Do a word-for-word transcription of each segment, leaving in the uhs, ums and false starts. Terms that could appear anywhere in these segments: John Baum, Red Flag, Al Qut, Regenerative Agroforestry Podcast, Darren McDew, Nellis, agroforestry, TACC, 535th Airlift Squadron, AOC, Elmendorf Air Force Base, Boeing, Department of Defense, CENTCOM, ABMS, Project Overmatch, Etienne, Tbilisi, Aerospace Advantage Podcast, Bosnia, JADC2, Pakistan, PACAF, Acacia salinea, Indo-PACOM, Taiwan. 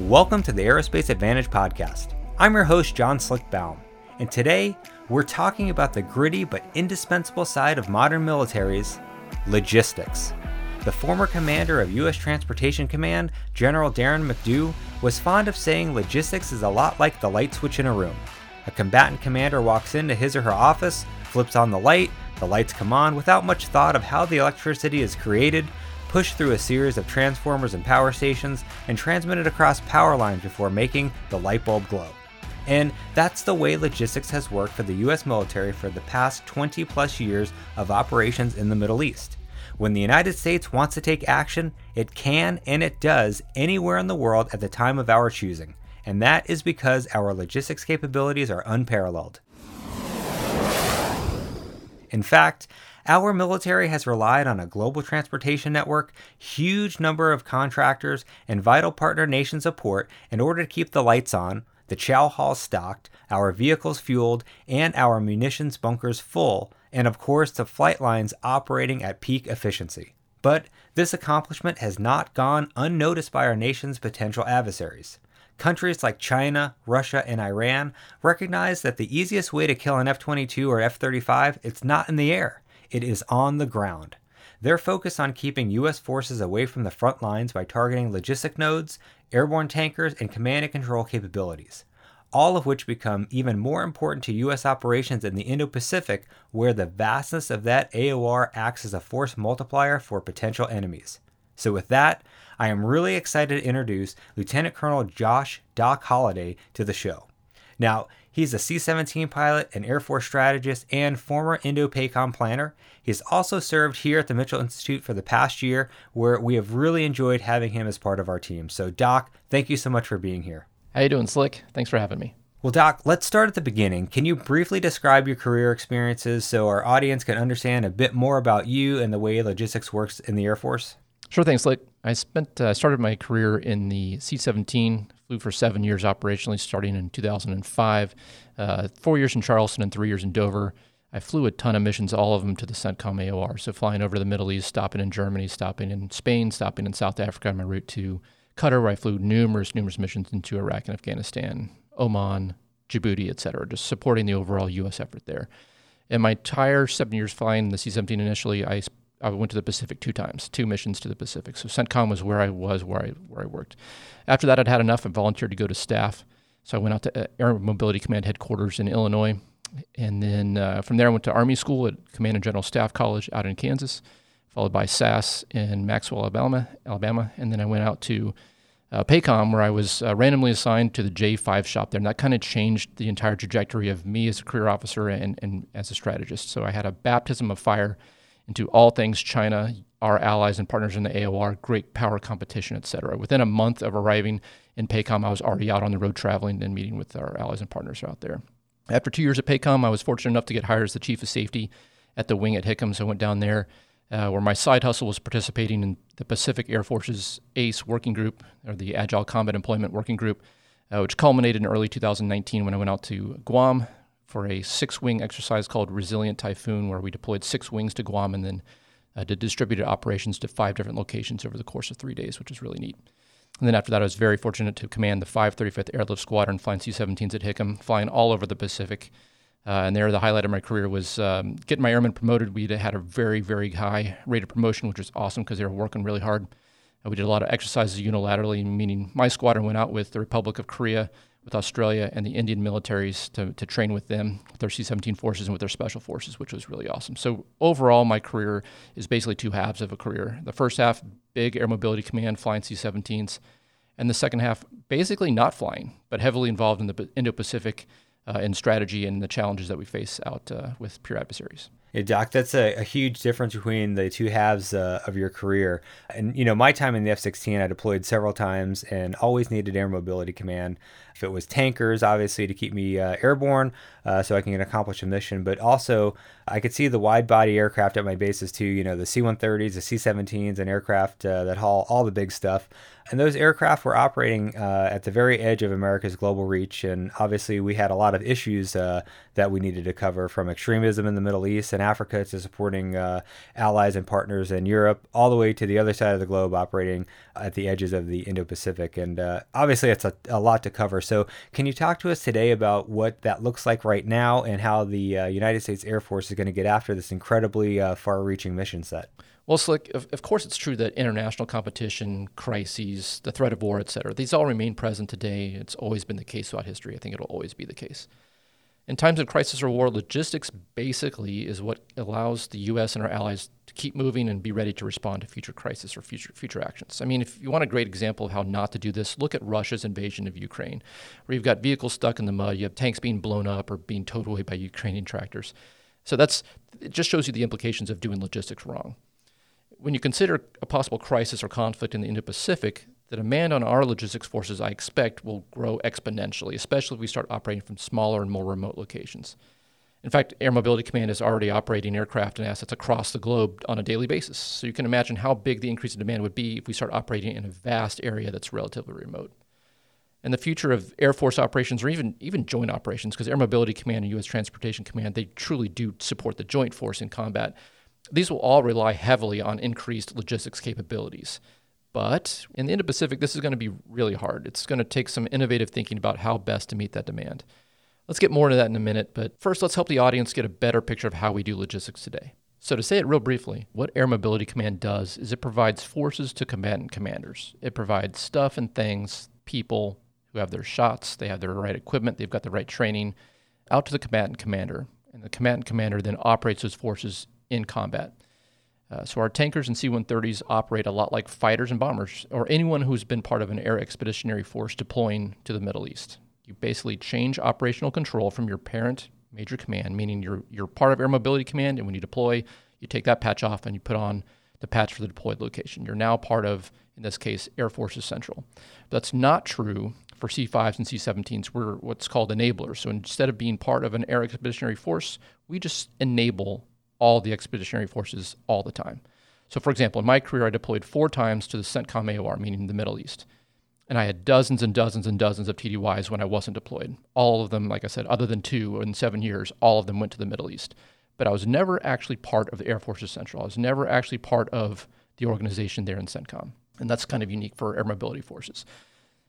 Welcome to the Aerospace Advantage Podcast. I'm your host, John Slick Baum, and today we're talking about the gritty but indispensable side of modern militaries, logistics. The former commander of U S Transportation Command, General Darren McDew, was fond of saying logistics is a lot like the light switch in a room. A combatant commander walks into his or her office, flips on the light, the lights come on without much thought of how the electricity is created, pushed through a series of transformers and power stations, and transmitted across power lines before making the light bulb glow. And that's the way logistics has worked for the U S military for the past twenty plus years of operations in the Middle East. When the United States wants to take action, it can and it does anywhere in the world at the time of our choosing. And that is because our logistics capabilities are unparalleled. In fact, our military has relied on a global transportation network, huge number of contractors, and vital partner nation support in order to keep the lights on, the chow halls stocked, our vehicles fueled, and our munitions bunkers full, and of course the flight lines operating at peak efficiency. But this accomplishment has not gone unnoticed by our nation's potential adversaries. Countries like China, Russia, and Iran recognize that the easiest way to kill an F twenty-two or F thirty-five, it's not in the air. It is on the ground. They're focused on keeping U S forces away from the front lines by targeting logistic nodes, airborne tankers, and command and control capabilities, all of which become even more important to U S operations in the Indo-Pacific, where the vastness of that A O R acts as a force multiplier for potential enemies. So with that, I am really excited to introduce Lieutenant Colonel Josh "Doc" Holaday to the show. Now, he's a C seventeen pilot, an Air Force strategist, and former Indo-PACOM planner. He's also served here at the Mitchell Institute for the past year, where we have really enjoyed having him as part of our team. So, Doc, thank you so much for being here. How you doing, Slick? Thanks for having me. Well, Doc, let's start at the beginning. Can you briefly describe your career experiences so our audience can understand a bit more about you and the way logistics works in the Air Force? Sure thing, Slick. I spent uh, started my career in the C seventeen, flew for seven years operationally, starting in two thousand five, uh, four years in Charleston and three years in Dover. I flew a ton of missions, all of them to the CENTCOM A O R, so flying over to the Middle East, stopping in Germany, stopping in Spain, stopping in South Africa on my route to Qatar, where I flew numerous, numerous missions into Iraq and Afghanistan, Oman, Djibouti, et cetera, just supporting the overall U S effort there. In my entire seven years flying the C seventeen initially, I I went to the Pacific two times, two missions to the Pacific. So CENTCOM was where I was, where I where I worked. After that, I'd had enough. I volunteered to go to staff. So I went out to Air Mobility Command headquarters in Illinois. And then uh, from there, I went to Army School at Command and General Staff College out in Kansas, followed by S A S in Maxwell, Alabama. Alabama. And then I went out to uh, PACOM, where I was uh, randomly assigned to the J five shop there. And that kind of changed the entire trajectory of me as a career officer and, and as a strategist. So I had a baptism of fire into all things China, our allies and partners in the A O R, great power competition, et cetera. Within a month of arriving in PACOM, I was already out on the road traveling and meeting with our allies and partners out there. After two years at PACOM, I was fortunate enough to get hired as the Chief of Safety at the wing at Hickam. So I went down there uh, where my side hustle was participating in the Pacific Air Force's ACE working group, or the Agile Combat Employment Working Group, uh, which culminated in early two thousand nineteen when I went out to Guam for a six-wing exercise called Resilient Typhoon, where we deployed six wings to Guam and then uh, did distributed operations to five different locations over the course of three days, which was really neat. And then after that, I was very fortunate to command the five thirty-fifth Airlift Squadron, flying C seventeens at Hickam, flying all over the Pacific. Uh, and there, the highlight of my career was um, getting my airmen promoted. We had a very, very high rate of promotion, which was awesome because they were working really hard. Uh, we did a lot of exercises unilaterally, meaning my squadron went out with the Republic of Korea, with Australia and the Indian militaries to, to train with them, with their C seventeen forces and with their special forces, which was really awesome. So overall, my career is basically two halves of a career. The first half, big Air Mobility Command, flying C seventeens, and the second half, basically not flying, but heavily involved in the Indo-Pacific uh, in strategy and the challenges that we face out uh, with peer adversaries. Hey, Doc, that's a, a huge difference between the two halves uh, of your career. And, you know, my time in the F sixteen, I deployed several times and always needed Air Mobility Command. If it was tankers, obviously, to keep me uh, airborne uh, so I can accomplish a mission. But also, I could see the wide-body aircraft at my bases, too. You know, the C one thirties, the C seventeens, and aircraft uh, that haul all the big stuff. And those aircraft were operating uh, at the very edge of America's global reach. And obviously, we had a lot of issues uh, that we needed to cover, from extremism in the Middle East and Africa to supporting uh, allies and partners in Europe, all the way to the other side of the globe, operating at the edges of the Indo-Pacific. And uh, obviously, it's a, a lot to cover. So can you talk to us today about what that looks like right now and how the uh, United States Air Force is going to get after this incredibly uh, far-reaching mission set? Well, Slick, of, of course it's true that international competition, crises, the threat of war, et cetera, these all remain present today. It's always been the case throughout history. I think it'll always be the case. In times of crisis or war, logistics basically is what allows the U S and our allies to keep moving and be ready to respond to future crisis or future future actions. I mean, if you want a great example of how not to do this, look at Russia's invasion of Ukraine, where you've got vehicles stuck in the mud, you have tanks being blown up or being towed away by Ukrainian tractors. So that's it just shows you the implications of doing logistics wrong. When you consider a possible crisis or conflict in the Indo-Pacific, the demand on our logistics forces, I expect, will grow exponentially, especially if we start operating from smaller and more remote locations. In fact, Air Mobility Command is already operating aircraft and assets across the globe on a daily basis. So you can imagine how big the increase in demand would be if we start operating in a vast area that's relatively remote. And the future of Air Force operations, or even, even joint operations, because Air Mobility Command and U S Transportation Command, they truly do support the joint force in combat. These will all rely heavily on increased logistics capabilities. But in the Indo-Pacific, this is going to be really hard. It's going to take some innovative thinking about how best to meet that demand. Let's get more into that in a minute, but first let's help the audience get a better picture of how we do logistics today. So to say it real briefly, what Air Mobility Command does is it provides forces to combatant commanders. It provides stuff and things, people who have their shots, they have their right equipment, they've got the right training, out to the combatant commander. And the combatant commander then operates those forces in combat. Uh, so our tankers and C one thirties operate a lot like fighters and bombers, or anyone who's been part of an air expeditionary force deploying to the Middle East. You basically change operational control from your parent major command, meaning you're you're part of Air Mobility Command, and when you deploy, you take that patch off and you put on the patch for the deployed location. You're now part of, in this case, Air Forces Central. But that's not true for C fives and C seventeens. We're what's called enablers. So instead of being part of an air expeditionary force, we just enable all the expeditionary forces all the time. So for example, in my career, I deployed four times to the CENTCOM A O R, meaning the Middle East. And I had dozens and dozens and dozens of T D Ys when I wasn't deployed. All of them, like I said, other than two in seven years, all of them went to the Middle East. But I was never actually part of the Air Forces Central. I was never actually part of the organization there in CENTCOM. And that's kind of unique for air mobility forces.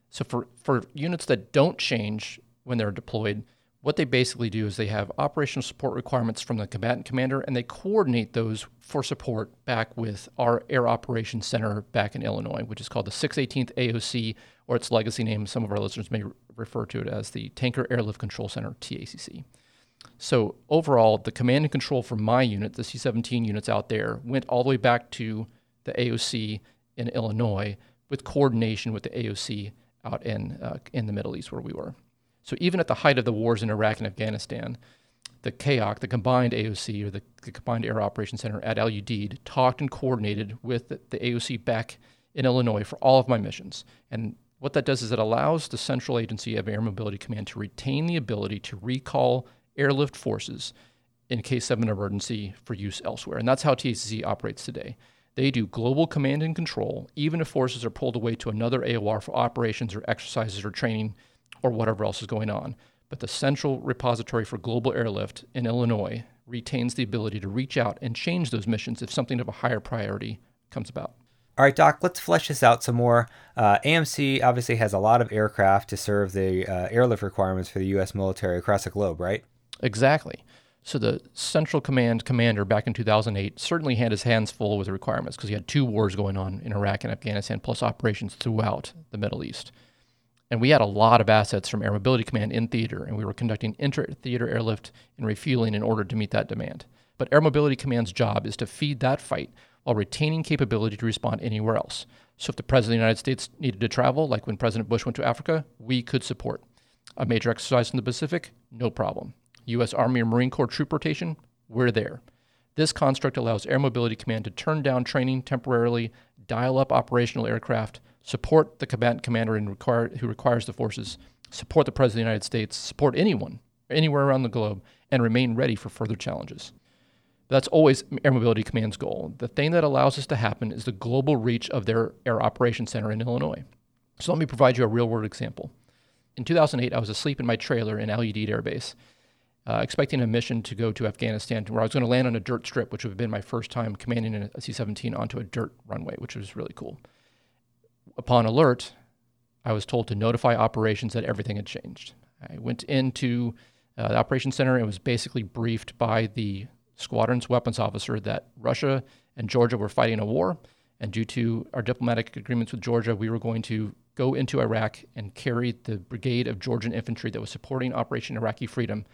So for, for units that don't change when they're deployed, what they basically do is they have operational support requirements from the combatant commander, and they coordinate those for support back with our Air Operations Center back in Illinois, which is called the six eighteenth A O C, or its legacy name, some of our listeners may refer to it as the Tanker Airlift Control Center, T A C C. So overall, the command and control for my unit, the C seventeen units out there, went all the way back to the A O C in Illinois with coordination with the A O C out in uh, in the Middle East where we were. So even at the height of the wars in Iraq and Afghanistan, the C A O C, the combined A O C, or the, the Combined Air Operations Center at Al Udeid, talked and coordinated with the, the A O C back in Illinois for all of my missions. And what that does is it allows the central agency of Air Mobility Command to retain the ability to recall airlift forces in case of an emergency for use elsewhere. And that's how T A C C operates today. They do global command and control, even if forces are pulled away to another A O R for operations or exercises or training or whatever else is going on. But the Central Repository for Global Airlift in Illinois retains the ability to reach out and change those missions if something of a higher priority comes about. All right, Doc, let's flesh this out some more. Uh, A M C obviously has a lot of aircraft to serve the uh, airlift requirements for the U S military across the globe, right? Exactly. So the Central Command commander back in two thousand eight certainly had his hands full with the requirements because he had two wars going on in Iraq and Afghanistan, plus operations throughout the Middle East. And we had a lot of assets from Air Mobility Command in theater, and we were conducting inter-theater airlift and refueling in order to meet that demand. But Air Mobility Command's job is to feed that fight while retaining capability to respond anywhere else. So if the President of the United States needed to travel, like when President Bush went to Africa, we could support. A major exercise in the Pacific, no problem. U S Army or Marine Corps troop rotation, we're there. This construct allows Air Mobility Command to turn down training temporarily, dial up operational aircraft, support the combatant commander and require, who requires the forces, support the President of the United States, support anyone, anywhere around the globe, and remain ready for further challenges. That's always Air Mobility Command's goal. The thing that allows this to happen is the global reach of their Air Operations Center in Illinois. So let me provide you a real-world example. In two thousand eight, I was asleep in my trailer in Al Udeid Air Base. uh, expecting a mission to go to Afghanistan where I was going to land on a dirt strip, which would have been my first time commanding a C seventeen onto a dirt runway, which was really cool. Upon alert, I was told to notify operations that everything had changed. I went into uh, the operations center and was basically briefed by the squadron's weapons officer that Russia and Georgia were fighting a war, and due to our diplomatic agreements with Georgia, we were going to go into Iraq and carry the brigade of Georgian infantry that was supporting Operation Iraqi Freedom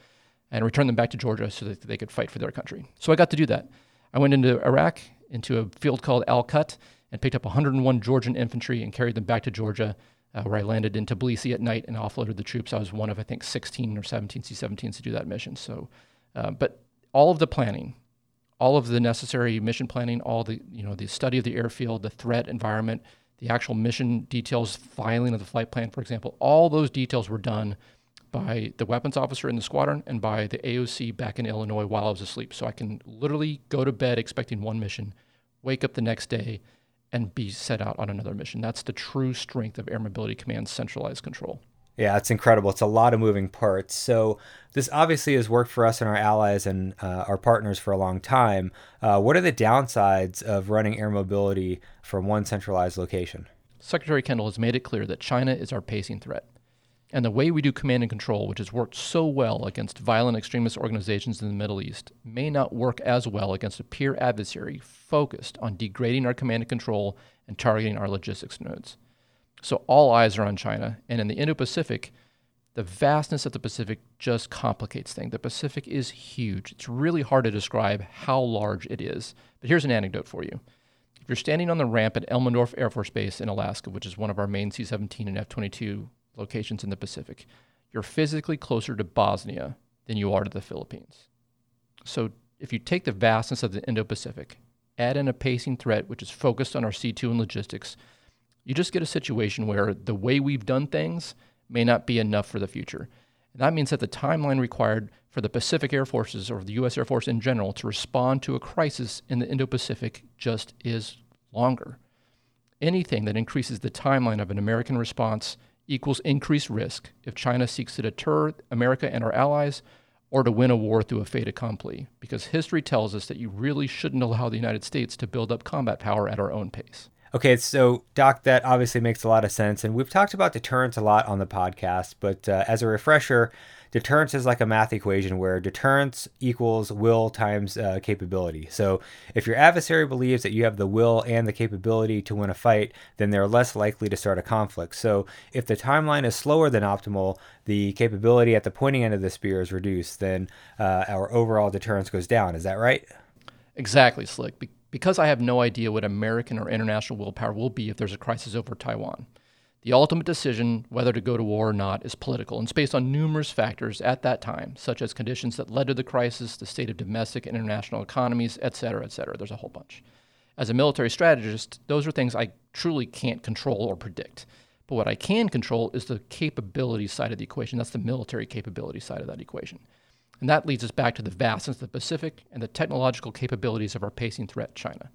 and return them back to Georgia so that they could fight for their country. So I got to do that. I went into Iraq, into a field called Al Qut, and picked up one hundred one Georgian infantry and carried them back to Georgia, uh, where I landed in Tbilisi at night and offloaded the troops. I was one of, I think, sixteen or seventeen C seventeens to do that mission. So, uh, but all of the planning, all of the necessary mission planning, all the, you know, the study of the airfield, the threat environment, the actual mission details, filing of the flight plan, for example, all those details were done by the weapons officer in the squadron and by the A O C back in Illinois while I was asleep. So I can literally go to bed expecting one mission, wake up the next day, and be set out on another mission. That's the true strength of Air Mobility Command's centralized control. Yeah, it's incredible. It's a lot of moving parts. So this obviously has worked for us and our allies and uh, our partners for a long time. Uh, what are the downsides of running air mobility from one centralized location? Secretary Kendall has made it clear that China is our pacing threat. And the way we do command and control, which has worked so well against violent extremist organizations in the Middle East, may not work as well against a peer adversary focused on degrading our command and control and targeting our logistics nodes. So all eyes are on China, and in the Indo-Pacific, the vastness of the Pacific just complicates things. The Pacific is huge. It's really hard to describe how large it is. But here's an anecdote for you. If you're standing on the ramp at Elmendorf Air Force Base in Alaska, which is one of our main C seventeen and F twenty-two locations in the Pacific, you're physically closer to Bosnia than you are to the Philippines. So if you take the vastness of the Indo-Pacific, add in a pacing threat, which is focused on our C two and logistics, you just get a situation where the way we've done things may not be enough for the future. And that means that the timeline required for the Pacific Air Forces or the U S Air Force in general to respond to a crisis in the Indo-Pacific just is longer. Anything that increases the timeline of an American response equals increased risk if China seeks to deter America and our allies or to win a war through a fait accompli, because history tells us that you really shouldn't allow the United States to build up combat power at our own pace. Okay, so Doc, that obviously makes a lot of sense. And we've talked about deterrence a lot on the podcast, but uh, as a refresher, deterrence is like a math equation where deterrence equals will times uh, capability. So if your adversary believes that you have the will and the capability to win a fight, then they're less likely to start a conflict. So if the timeline is slower than optimal, the capability at the pointing end of the spear is reduced, then uh, our overall deterrence goes down. Is that right? Exactly, Slick. Be- Because I have no idea what American or international willpower will be if there's a crisis over Taiwan. The ultimate decision, whether to go to war or not, is political and it's based on numerous factors at that time, such as conditions that led to the crisis, the state of domestic and international economies, et cetera, et cetera. There's a whole bunch. As a military strategist, those are things I truly can't control or predict. But what I can control is the capability side of the equation. That's the military capability side of that equation. And that leads us back to the vastness of the Pacific and the technological capabilities of our pacing threat, China.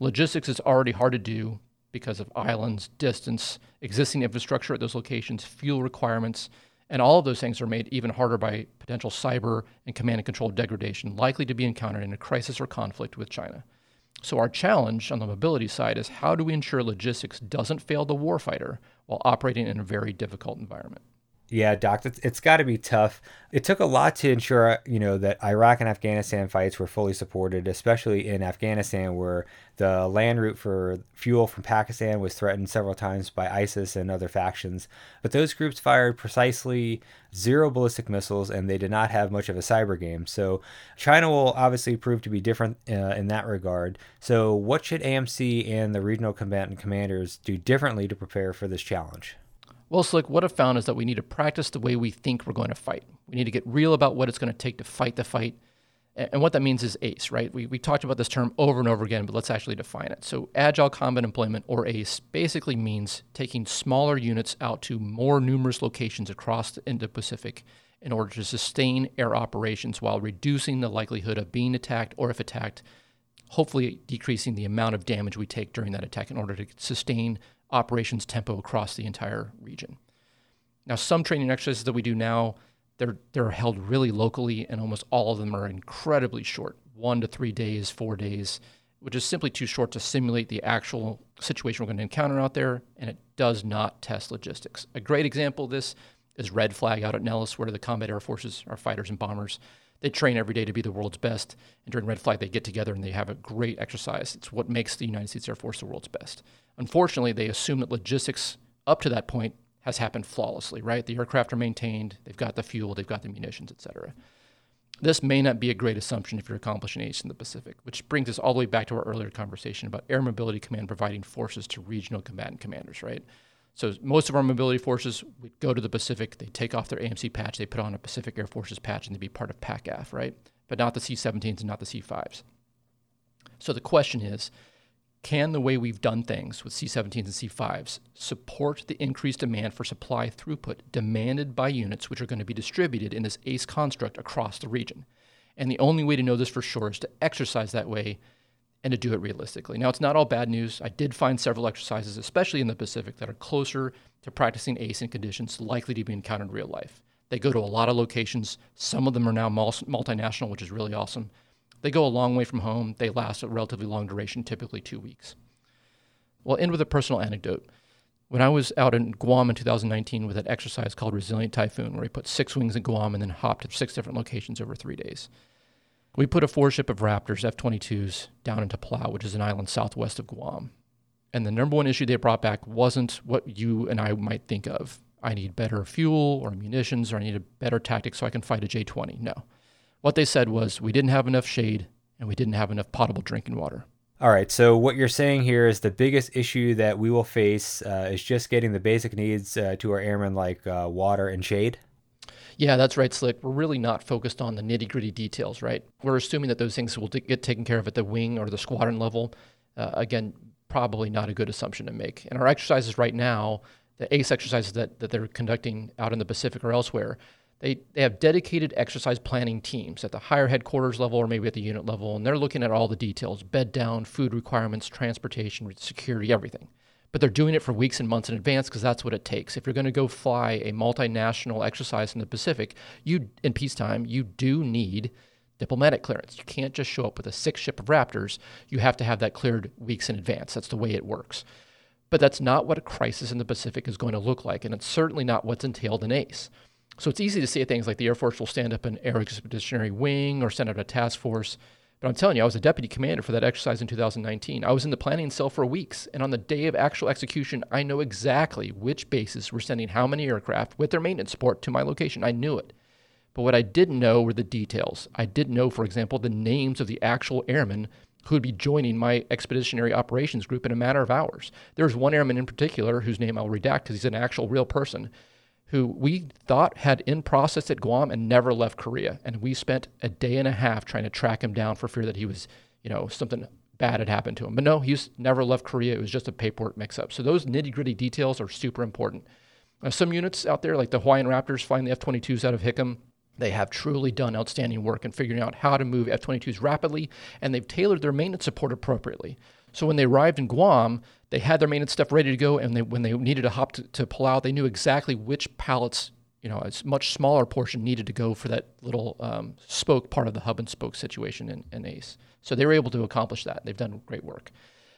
Logistics is already hard to do because of islands, distance, existing infrastructure at those locations, fuel requirements, and all of those things are made even harder by potential cyber and command and control degradation likely to be encountered in a crisis or conflict with China. So our challenge on the mobility side is how do we ensure logistics doesn't fail the warfighter while operating in a very difficult environment? Yeah, Doc, it's, it's got to be tough. It took a lot to ensure, you know, that Iraq and Afghanistan fights were fully supported, especially in Afghanistan, where the land route for fuel from Pakistan was threatened several times by ISIS and other factions. But those groups fired precisely zero ballistic missiles, and they did not have much of a cyber game. So China will obviously prove to be different uh, in that regard. So what should A M C and the regional combatant commanders do differently to prepare for this challenge? Well, Slick, what I've found is that we need to practice the way we think we're going to fight. We need to get real about what it's going to take to fight the fight. And what that means is ACE, right? We we talked about this term over and over again, but let's actually define it. So agile combat employment, or ACE, basically means taking smaller units out to more numerous locations across the Indo-Pacific in order to sustain air operations while reducing the likelihood of being attacked, or if attacked, hopefully decreasing the amount of damage we take during that attack in order to sustain operations tempo across the entire region. Now, some training exercises that we do now They're they're held really locally, and almost all of them are incredibly short, one to three days, four days, which is simply too short to simulate the actual situation we're going to encounter out there, and it does not test logistics. A great example of this is Red Flag out at Nellis, where the combat air forces are fighters and bombers. They train every day to be the world's best, and during Red Flag, they get together and they have a great exercise. It's what makes the United States Air Force the world's best. Unfortunately, they assume that logistics up to that point has happened flawlessly, right? The aircraft are maintained, they've got the fuel, they've got the munitions, et cetera. This may not be a great assumption if you're accomplishing ACE in the Pacific, which brings us all the way back to our earlier conversation about Air Mobility Command providing forces to regional combatant commanders, right? So most of our mobility forces would go to the Pacific, they take off their A M C patch, they put on a Pacific Air Forces patch, and they'd be part of PACAF, right? But not the C seventeens and not the C fives. So the question is, can the way we've done things with C seventeens and C fives support the increased demand for supply throughput demanded by units which are going to be distributed in this ACE construct across the region? And the only way to know this for sure is to exercise that way and to do it realistically. Now, it's not all bad news. I did find several exercises, especially in the Pacific, that are closer to practicing ACE in conditions likely to be encountered in real life. They go to a lot of locations. Some of them are now multinational, which is really awesome. They go a long way from home. They last a relatively long duration, typically two weeks. Well, I'll end with a personal anecdote. When I was out in Guam in two thousand nineteen with an exercise called Resilient Typhoon, where we put six wings in Guam and then hopped to six different locations over three days. We put a four-ship of Raptors, F twenty-twos, down into Palau, which is an island southwest of Guam. And the number one issue they brought back wasn't what you and I might think of. I need better fuel or munitions, or I need a better tactic so I can fight a J twenty. No. What they said was we didn't have enough shade and we didn't have enough potable drinking water. All right. So what you're saying here is the biggest issue that we will face uh, is just getting the basic needs uh, to our airmen, like uh, water and shade. Yeah, that's right, Slick. We're really not focused on the nitty gritty details, right? We're assuming that those things will t- get taken care of at the wing or the squadron level. Uh, again, probably not a good assumption to make. And our exercises right now, the ACE exercises that, that they're conducting out in the Pacific or elsewhere, They they have dedicated exercise planning teams at the higher headquarters level or maybe at the unit level, and they're looking at all the details, bed down, food requirements, transportation, security, everything. But they're doing it for weeks and months in advance because that's what it takes. If you're going to go fly a multinational exercise in the Pacific, you in peacetime, you do need diplomatic clearance. You can't just show up with a six ship of Raptors. You have to have that cleared weeks in advance. That's the way it works. But that's not what a crisis in the Pacific is going to look like, and it's certainly not what's entailed in ACE. So it's easy to say things like the Air Force will stand up an air expeditionary wing or send out a task force. But I'm telling you, I was a deputy commander for that exercise in two thousand nineteen. I was in the planning cell for weeks. And on the day of actual execution, I know exactly which bases were sending how many aircraft with their maintenance support to my location. I knew it. But what I didn't know were the details. I didn't know, for example, the names of the actual airmen who would be joining my expeditionary operations group in a matter of hours. There was one airman in particular whose name I'll redact because he's an actual real person, who we thought had in process at Guam and never left Korea. And we spent a day and a half trying to track him down for fear that he was, you know, something bad had happened to him. But no, he's never left Korea. It was just a paperwork mix-up. So those nitty-gritty details are super important. Now, some units out there, like the Hawaiian Raptors flying the F twenty-twos out of Hickam, they have truly done outstanding work in figuring out how to move F twenty-twos rapidly, and they've tailored their maintenance support appropriately. So when they arrived in Guam, they had their maintenance stuff ready to go, and they, when they needed to hop to, to Palau, they knew exactly which pallets, you know, a much smaller portion needed to go for that little um, spoke part of the hub and spoke situation in, in ACE. So they were able to accomplish that. They've done great work.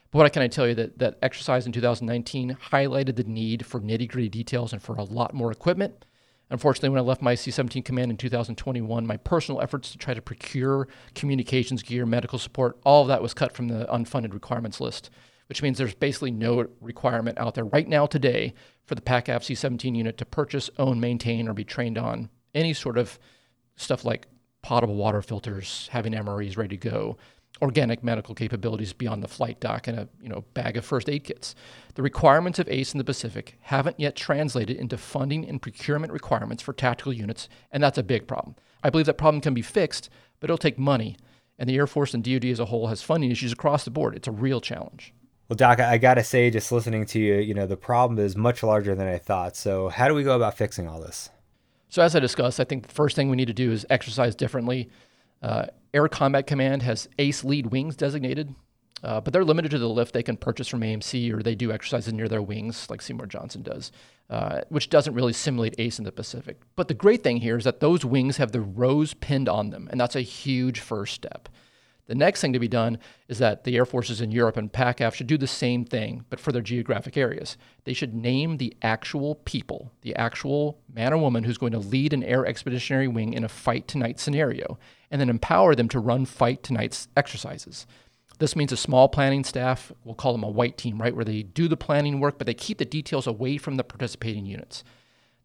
But what can I tell you? That that exercise in two thousand nineteen highlighted the need for nitty-gritty details and for a lot more equipment. Unfortunately, when I left my C seventeen command in two thousand twenty-one, my personal efforts to try to procure communications gear, medical support, all of that was cut from the unfunded requirements list, which means there's basically no requirement out there right now today for the PACAF C seventeen unit to purchase, own, maintain, or be trained on any sort of stuff like potable water filters, having M R Es ready to go, organic medical capabilities beyond the flight dock, and a you know bag of first aid kits. The requirements of ACE in the Pacific haven't yet translated into funding and procurement requirements for tactical units, and that's a big problem. I believe that problem can be fixed, but it'll take money, and the Air Force and D O D as a whole has funding issues across the board. It's a real challenge. Well, Doc, I gotta say, just listening to you, you know, the problem is much larger than I thought. So how do we go about fixing all this? So as I discussed, I think the first thing we need to do is exercise differently. Uh, Air Combat Command has ACE lead wings designated. Uh, but they're limited to the lift they can purchase from A M C, or they do exercises near their wings like Seymour Johnson does, uh, which doesn't really simulate ACE in the Pacific. But the great thing here is that those wings have the rows pinned on them, and that's a huge first step. The next thing to be done is that the air forces in Europe and PACAF should do the same thing, but for their geographic areas. They should name the actual people, the actual man or woman who's going to lead an air expeditionary wing in a fight-to-night scenario, and then empower them to run fight-to-night exercises. This means a small planning staff, we'll call them a white team, right, where they do the planning work, but they keep the details away from the participating units.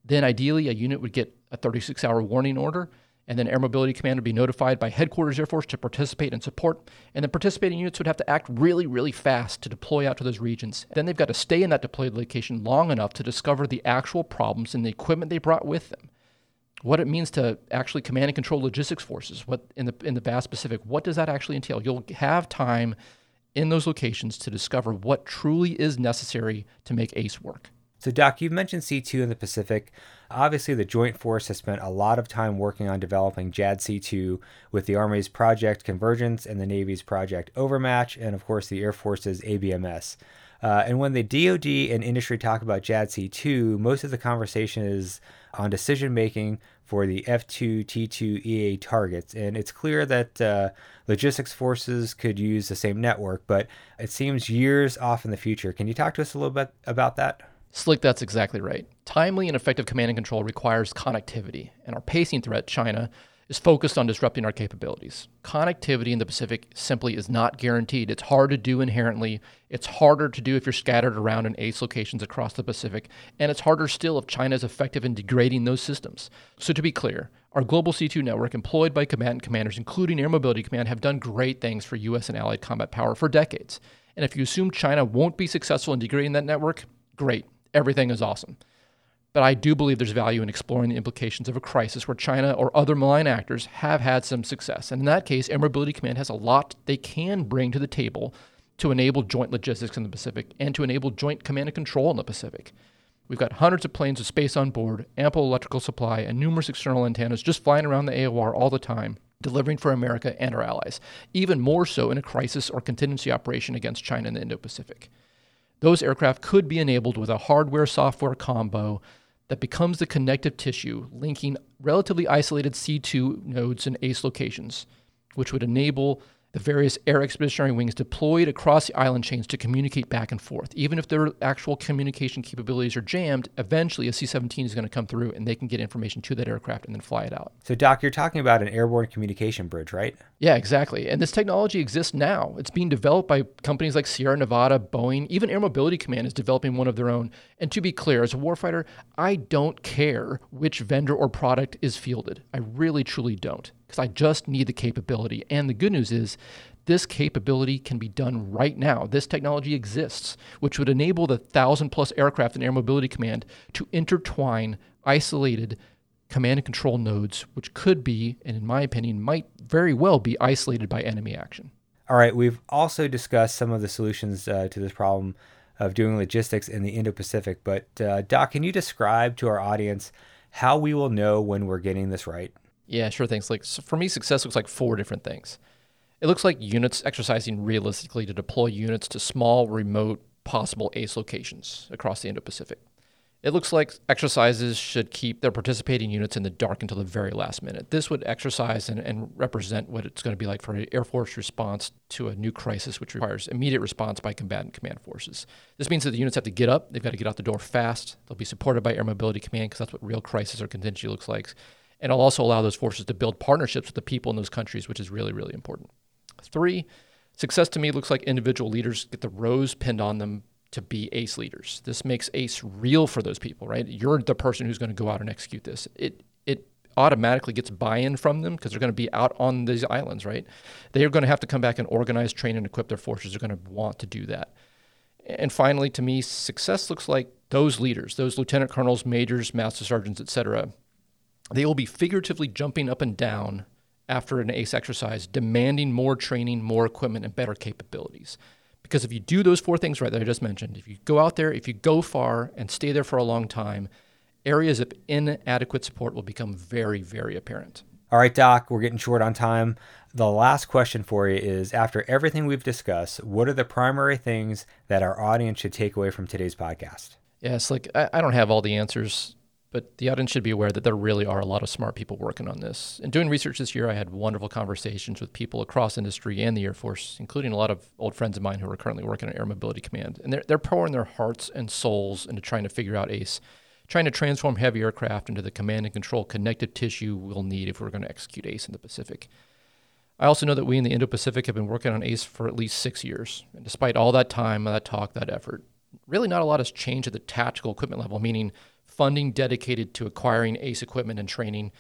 Then ideally, a unit would get a thirty-six hour warning order, and then Air Mobility Command would be notified by Headquarters Air Force to participate and support, and the participating units would have to act really, really fast to deploy out to those regions. Then they've got to stay in that deployed location long enough to discover the actual problems and the equipment they brought with them. What it means to actually command and control logistics forces, what in the in the vast Pacific, what does that actually entail? You'll have time in those locations to discover what truly is necessary to make ACE work. So Doc, you've mentioned C two in the Pacific. Obviously, the Joint Force has spent a lot of time working on developing J A D C two with the Army's Project Convergence and the Navy's Project Overmatch, and of course the Air Force's A B M S. Uh, and when the D O D and industry talk about J A D C two, most of the conversation is on decision-making for the F two T two E A targets. And it's clear that uh, logistics forces could use the same network, but it seems years off in the future. Can you talk to us a little bit about that? Slick, that's exactly right. Timely and effective command and control requires connectivity, and our pacing threat, China, is focused on disrupting our capabilities. Connectivity in the Pacific simply is not guaranteed. It's hard to do inherently. It's harder to do if you're scattered around in ACE locations across the Pacific. And it's harder still if China is effective in degrading those systems. So to be clear, our global C two network employed by combatant commanders, including Air Mobility Command, have done great things for U S and allied combat power for decades. And if you assume China won't be successful in degrading that network, great. Everything is awesome. But I do believe there's value in exploring the implications of a crisis where China or other malign actors have had some success. And in that case, Air Mobility Command has a lot they can bring to the table to enable joint logistics in the Pacific and to enable joint command and control in the Pacific. We've got hundreds of planes with space on board, ample electrical supply, and numerous external antennas just flying around the A O R all the time, delivering for America and our allies, even more so in a crisis or contingency operation against China in the Indo-Pacific. Those aircraft could be enabled with a hardware-software combo that becomes the connective tissue linking relatively isolated C two nodes and ACE locations, which would enable the various air expeditionary wings deployed across the island chains to communicate back and forth. Even if their actual communication capabilities are jammed, eventually a C seventeen is going to come through and they can get information to that aircraft and then fly it out. So Doc, you're talking about an airborne communication bridge, right? Yeah, exactly. And this technology exists now. It's being developed by companies like Sierra Nevada, Boeing, even Air Mobility Command is developing one of their own. And to be clear, as a warfighter, I don't care which vendor or product is fielded. I really, truly don't. Because I just need the capability. And the good news is this capability can be done right now. This technology exists, which would enable the one thousand plus aircraft in Air Mobility Command to intertwine isolated command and control nodes, which could be, and in my opinion, might very well be isolated by enemy action. All right, we've also discussed some of the solutions uh, to this problem of doing logistics in the Indo-Pacific, but uh, Doc, can you describe to our audience how we will know when we're getting this right? Yeah, sure things. Like so for me, success looks like four different things. It looks like units exercising realistically to deploy units to small, remote, possible ACE locations across the Indo-Pacific. It looks like exercises should keep their participating units in the dark until the very last minute. This would exercise and, and represent what it's going to be like for an Air Force response to a new crisis, which requires immediate response by combatant command forces. This means that the units have to get up. They've got to get out the door fast. They'll be supported by Air Mobility Command because that's what real crisis or contingency looks like. And it'll also allow those forces to build partnerships with the people in those countries, which is really, really important. Three, success to me looks like individual leaders get the rows pinned on them to be ACE leaders. This makes ACE real for those people, right? You're the person who's going to go out and execute this. It it automatically gets buy-in from them because they're going to be out on these islands, right? They are going to have to come back and organize, train, and equip their forces. They're going to want to do that. And finally, to me, success looks like those leaders, those lieutenant colonels, majors, master sergeants, et cetera, they will be figuratively jumping up and down after an ACE exercise, demanding more training, more equipment, and better capabilities. Because if you do those four things right that I just mentioned, if you go out there, if you go far and stay there for a long time, areas of inadequate support will become very, very apparent. All right, Doc, we're getting short on time. The last question for you is, after everything we've discussed, what are the primary things that our audience should take away from today's podcast? Yes, like I, I don't have all the answers, but the audience should be aware that there really are a lot of smart people working on this. And doing research this year, I had wonderful conversations with people across industry and the Air Force, including a lot of old friends of mine who are currently working at Air Mobility Command. And they're, they're pouring their hearts and souls into trying to figure out ACE, trying to transform heavy aircraft into the command and control connective tissue we'll need if we're going to execute ACE in the Pacific. I also know that we in the Indo-Pacific have been working on ACE for at least six years. And despite all that time, that talk, that effort, really not a lot has changed at the tactical equipment level, meaning funding dedicated to acquiring ACE equipment and training.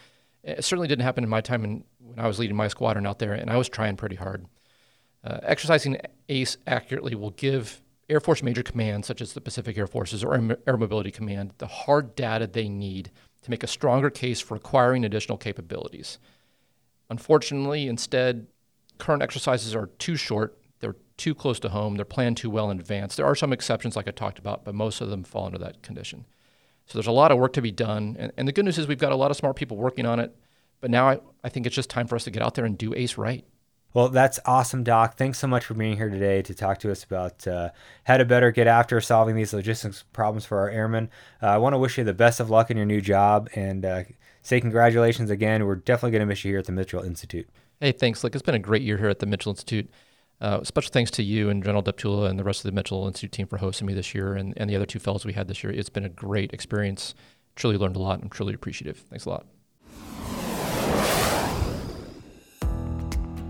It certainly didn't happen in my time in, when I was leading my squadron out there, and I was trying pretty hard. Uh, exercising ACE accurately will give Air Force major commands, such as the Pacific Air Forces or Air Mobility Command, the hard data they need to make a stronger case for acquiring additional capabilities. Unfortunately, instead, current exercises are too short, they're too close to home, they're planned too well in advance. There are some exceptions like I talked about, but most of them fall into that condition. So there's a lot of work to be done, and, and the good news is we've got a lot of smart people working on it, but now I, I think it's just time for us to get out there and do ACE right. Well, that's awesome, Doc. Thanks so much for being here today to talk to us about uh, how to better get after solving these logistics problems for our airmen. Uh, I want to wish you the best of luck in your new job and uh, say congratulations again. We're definitely going to miss you here at the Mitchell Institute. Hey, thanks, Slick. It's been a great year here at the Mitchell Institute. Uh, special thanks to you and General Deptula and the rest of the Mitchell Institute team for hosting me this year and, and the other two fellows we had this year. It's been a great experience. Truly learned a lot. I'm truly appreciative. Thanks a lot.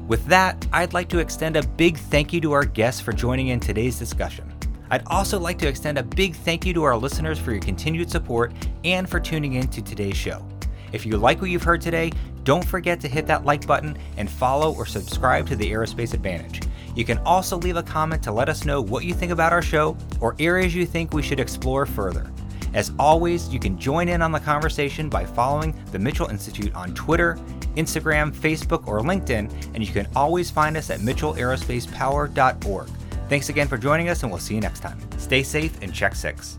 With that, I'd like to extend a big thank you to our guests for joining in today's discussion. I'd also like to extend a big thank you to our listeners for your continued support and for tuning in to today's show. If you like what you've heard today, don't forget to hit that like button and follow or subscribe to the Aerospace Advantage. You can also leave a comment to let us know what you think about our show or areas you think we should explore further. As always, you can join in on the conversation by following the Mitchell Institute on Twitter, Instagram, Facebook, or LinkedIn, and you can always find us at mitchell aerospace power dot org. Thanks again for joining us, and we'll see you next time. Stay safe and check six.